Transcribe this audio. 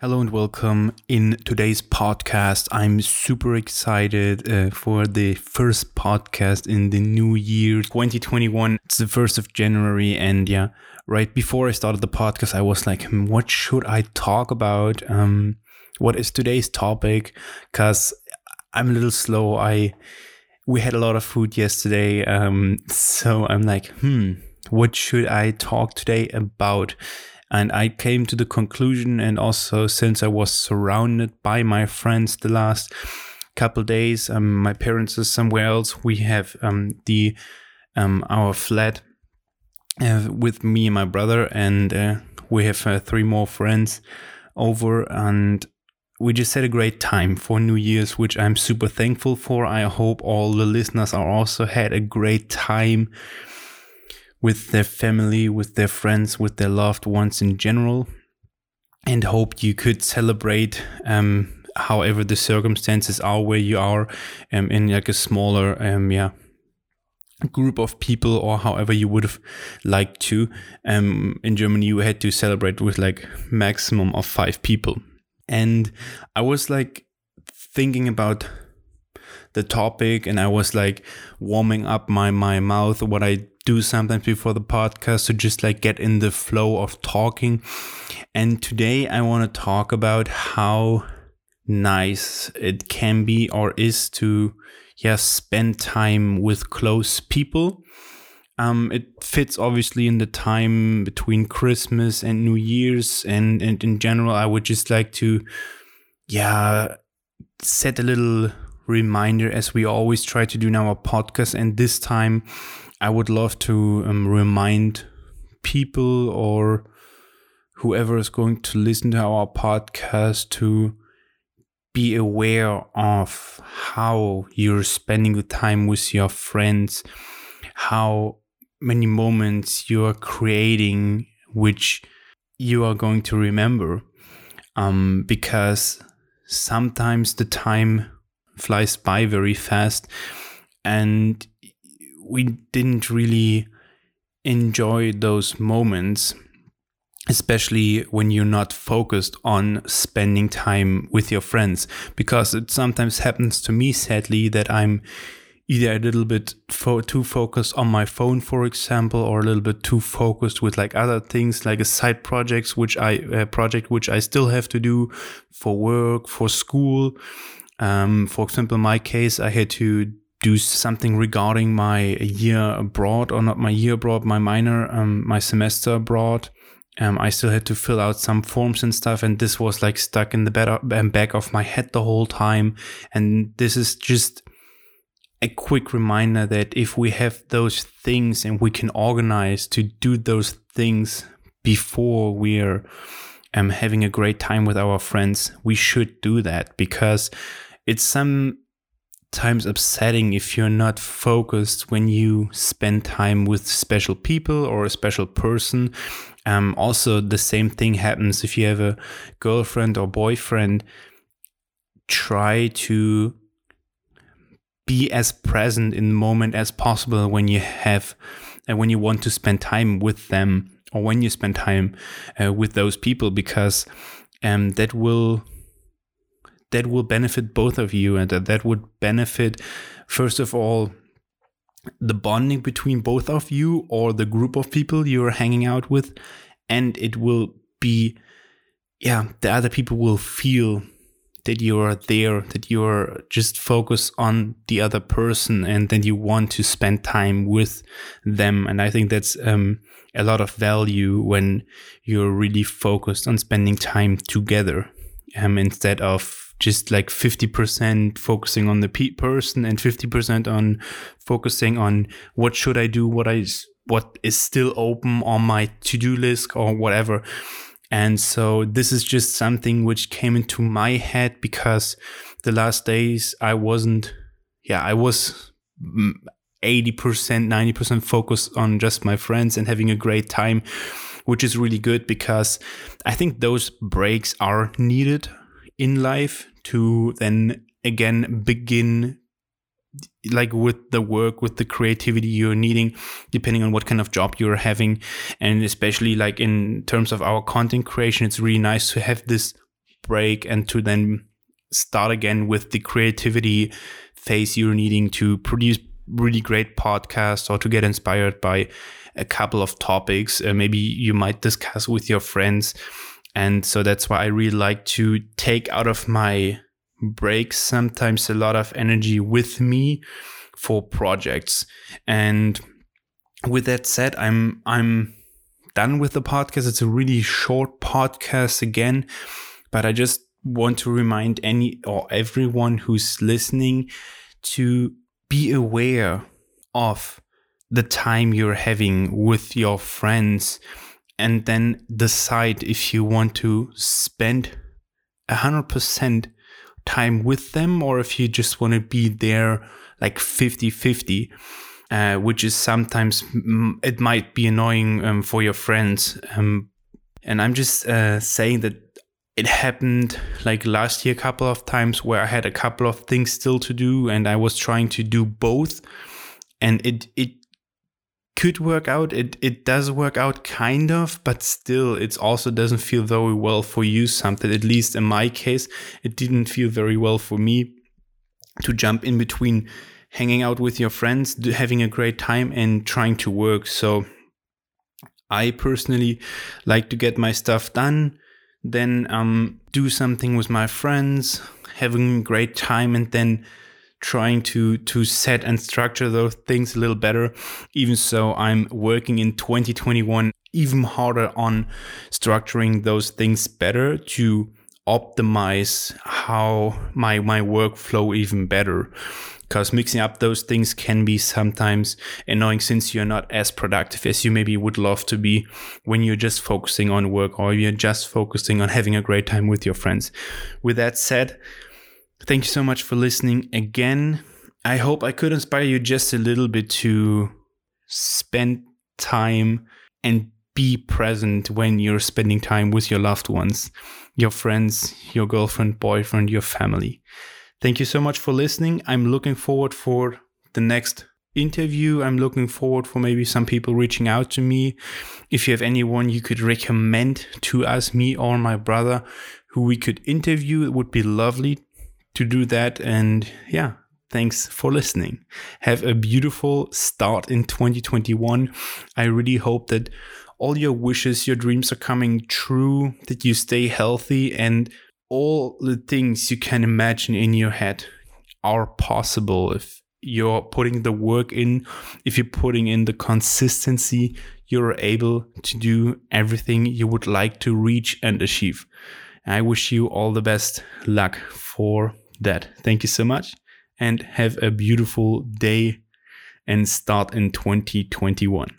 Hello and welcome. In today's podcast, I'm super excited for the first podcast in the new year 2021. It's the 1st of January, and right before I started the podcast, I was like, what should I talk about? What is today's topic? Because I'm a little slow. We had a lot of food yesterday, so I'm like, what should I talk today about? And I came to the conclusion, and also since I was surrounded by my friends the last couple days, my parents are somewhere else. We have our flat with me and my brother, and we have three more friends over, and we just had a great time for New Year's, which I'm super thankful for. I hope all the listeners are also had a great time with their family, with their friends, with their loved ones in general, and hope you could celebrate however the circumstances are where you are in like a smaller group of people, or however you would have liked to. In Germany, you had to celebrate with like maximum of 5 people. And I was like thinking about the topic, and I was like warming up my mouth, what I do sometimes before the podcast, to just like get in the flow of talking. And today I want to talk about how nice it can be or is to spend time with close people. It fits obviously in the time between Christmas and New Year's, and in general I would just like to set a little reminder, as we always try to do in our podcast. And this time I would love to remind people, or whoever is going to listen to our podcast, to be aware of how you're spending the time with your friends, how many moments you are creating which you are going to remember, because sometimes the time flies by very fast, and we didn't really enjoy those moments, especially when you're not focused on spending time with your friends. Because it sometimes happens to me, sadly, that I'm either a little bit too focused on my phone, for example, or a little bit too focused with like other things, like a side projects, which I still have to do for work, for school. For example, in my case, I had to do something regarding my semester abroad. I still had to fill out some forms and stuff, and this was like stuck in the back of my head the whole time. And this is just a quick reminder that if we have those things and we can organize to do those things before we're having a great time with our friends, we should do that, because it's sometimes upsetting if you're not focused when you spend time with special people or a special person. Also, the same thing happens if you have a girlfriend or boyfriend. Try to be as present in the moment as possible when you have and when you want to spend time with them, or when you spend time with those people, because that will benefit both of you, and that would benefit, first of all, the bonding between both of you or the group of people you're hanging out with. And it will be, the other people will feel that you are there, that you are just focused on the other person, and then you want to spend time with them. And I think that's a lot of value when you're really focused on spending time together. Instead of just like 50% focusing on the person and 50% on focusing on what should I do, what is still open on my to-do list or whatever. And so this is just something which came into my head, because the last days I was 80%, 90% focused on just my friends and having a great time, which is really good, because I think those breaks are needed in life to then again begin like with the work, with the creativity you're needing, depending on what kind of job you're having. And especially like in terms of our content creation, it's really nice to have this break and to then start again with the creativity phase you're needing to produce really great podcasts or to get inspired by a couple of topics maybe you might discuss with your friends. And so that's why I really like to take out of my breaks sometimes a lot of energy with me for projects. And with that said, I'm done with the podcast. It's a really short podcast again, but I just want to remind any or everyone who's listening to be aware of the time you're having with your friends and then decide if you want to spend 100% time with them or if you just want to be there like 50-50, which is sometimes it might be annoying for your friends. And I'm just saying that it happened like last year a couple of times where I had a couple of things still to do and I was trying to do both, and it could work out. It does work out kind of, but still it also doesn't feel very well for you something. At least in my case, it didn't feel very well for me to jump in between hanging out with your friends, having a great time and trying to work. So I personally like to get my stuff done, then do something with my friends, having a great time, and then trying to set and structure those things a little better. Even so, I'm working in 2021 even harder on structuring those things better to optimize how my workflow even better, because mixing up those things can be sometimes annoying since you're not as productive as you maybe would love to be when you're just focusing on work or you're just focusing on having a great time with your friends. With that said, thank you so much for listening again. I hope I could inspire you just a little bit to spend time and be present when you're spending time with your loved ones, your friends, your girlfriend, boyfriend, your family. Thank you so much for listening. I'm looking forward for the next interview. I'm looking forward for maybe some people reaching out to me. If you have anyone you could recommend to us, me or my brother, who we could interview, it would be lovely to do that. And yeah, thanks for listening. Have a beautiful start in 2021. I really hope that all your wishes, your dreams are coming true, that you stay healthy, and all the things you can imagine in your head are possible if you're putting the work in, if you're putting in the consistency, you're able to do everything you would like to reach and achieve. I wish you all the best luck for that. Thank you so much and have a beautiful day and start in 2021.